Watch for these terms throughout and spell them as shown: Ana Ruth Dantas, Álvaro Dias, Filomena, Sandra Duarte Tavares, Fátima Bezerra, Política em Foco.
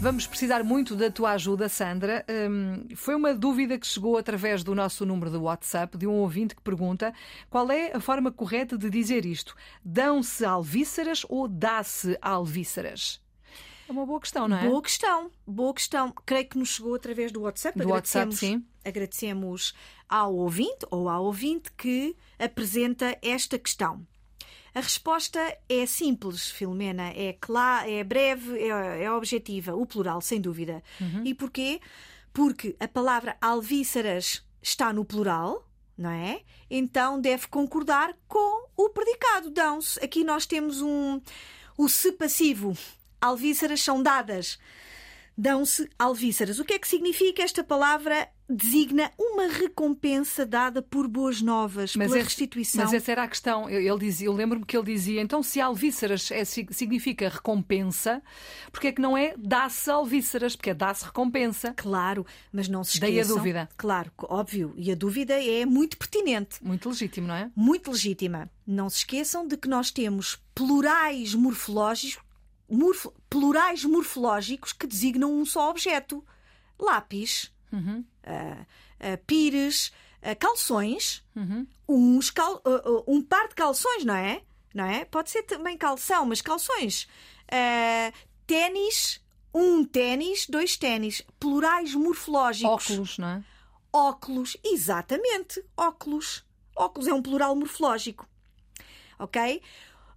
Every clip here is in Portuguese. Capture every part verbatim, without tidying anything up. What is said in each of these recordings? Vamos precisar muito da tua ajuda, Sandra. Um, foi uma dúvida que chegou através do nosso número de WhatsApp, de um ouvinte que pergunta qual é a forma correta de dizer isto. Dão-se alvíceras ou dá-se alvíceras? É uma boa questão, não é? Boa questão, boa questão. Creio que nos chegou através do WhatsApp. Do WhatsApp, sim. Agradecemos ao ouvinte ou à ouvinte que apresenta esta questão. A resposta é simples, Filomena. É clara, é breve, é, é objetiva. O plural, sem dúvida. Uhum. E porquê? Porque a palavra alvíceras está no plural, não é? Então deve concordar com o predicado. Dão-se. Aqui nós temos um, o se passivo. Alvíceras são dadas. Dão-se alvíceras. O que é que significa esta palavra? Designa uma recompensa dada por boas novas, mas pela é, restituição. Mas essa era a questão. Eu, eu, eu lembro-me que ele dizia, então se alvíceras é, significa recompensa, porque é que não é dá-se alvíceras? Porque é dá-se recompensa. Claro, mas não se esqueçam. Daí a dúvida. Claro, óbvio. E a dúvida é muito pertinente. Muito legítima, não é? Muito legítima. Não se esqueçam de que nós temos plurais morfológicos Morfo- plurais morfológicos que designam um só objeto. Lápis, uhum. uh, uh, pires, uh, calções, uhum. uns cal- uh, uh, um par de calções, não é? não é? Pode ser também calção, mas calções. Uh, ténis, um ténis, dois ténis. Plurais morfológicos. Óculos, não é? Óculos, exatamente. Óculos. Óculos é um plural morfológico. Ok?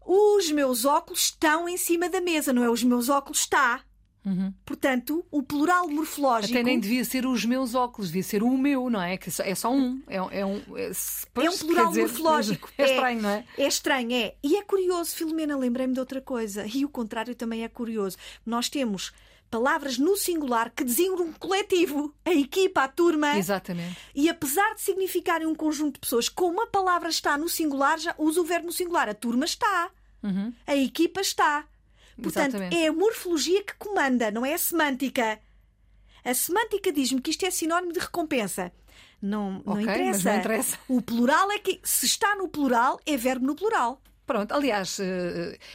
Os meus óculos estão em cima da mesa, não é? Os meus óculos está. Uhum. Portanto, o plural morfológico... Até nem devia ser os meus óculos, devia ser o meu, não é? Que é só um. É, é um, é, é um plural dizer, morfológico. É, é estranho, não é? É estranho, é. E é curioso, Filomena, lembrei-me de outra coisa. E o contrário também é curioso. Nós temos palavras no singular que designam um coletivo, a equipa, a turma. Exatamente. E apesar de significarem um conjunto de pessoas, como a palavra está no singular, já usa o verbo no singular. A turma está, uhum. a equipa está. Portanto, exatamente. É a morfologia que comanda, não é a semântica. A semântica diz-me que isto é sinónimo de recompensa. Não, okay, não interessa. Mas não interessa. O plural é que, se está no plural, é verbo no plural. Pronto, aliás,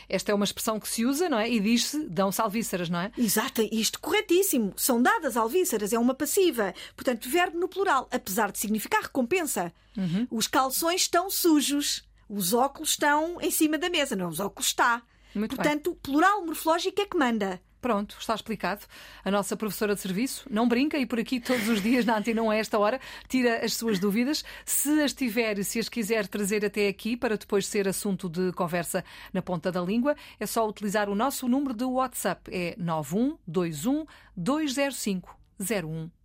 esta é uma expressão que se usa, não é? E diz-se, dão-se alvíceras, não é? Exato, isto corretíssimo. São dadas alvíceras, é uma passiva. Portanto, verbo no plural, apesar de significar recompensa. Uhum. Os calções estão sujos, os óculos estão em cima da mesa, não, os óculos está. Muito Portanto, bem. Plural morfológico é que manda. Pronto, está explicado. A nossa professora de serviço não brinca e por aqui todos os dias na Antena um a esta hora tira as suas dúvidas. Se as tiver e se as quiser trazer até aqui para depois ser assunto de conversa na ponta da língua, é só utilizar o nosso número de WhatsApp. É nove um dois um dois zero cinco zero um.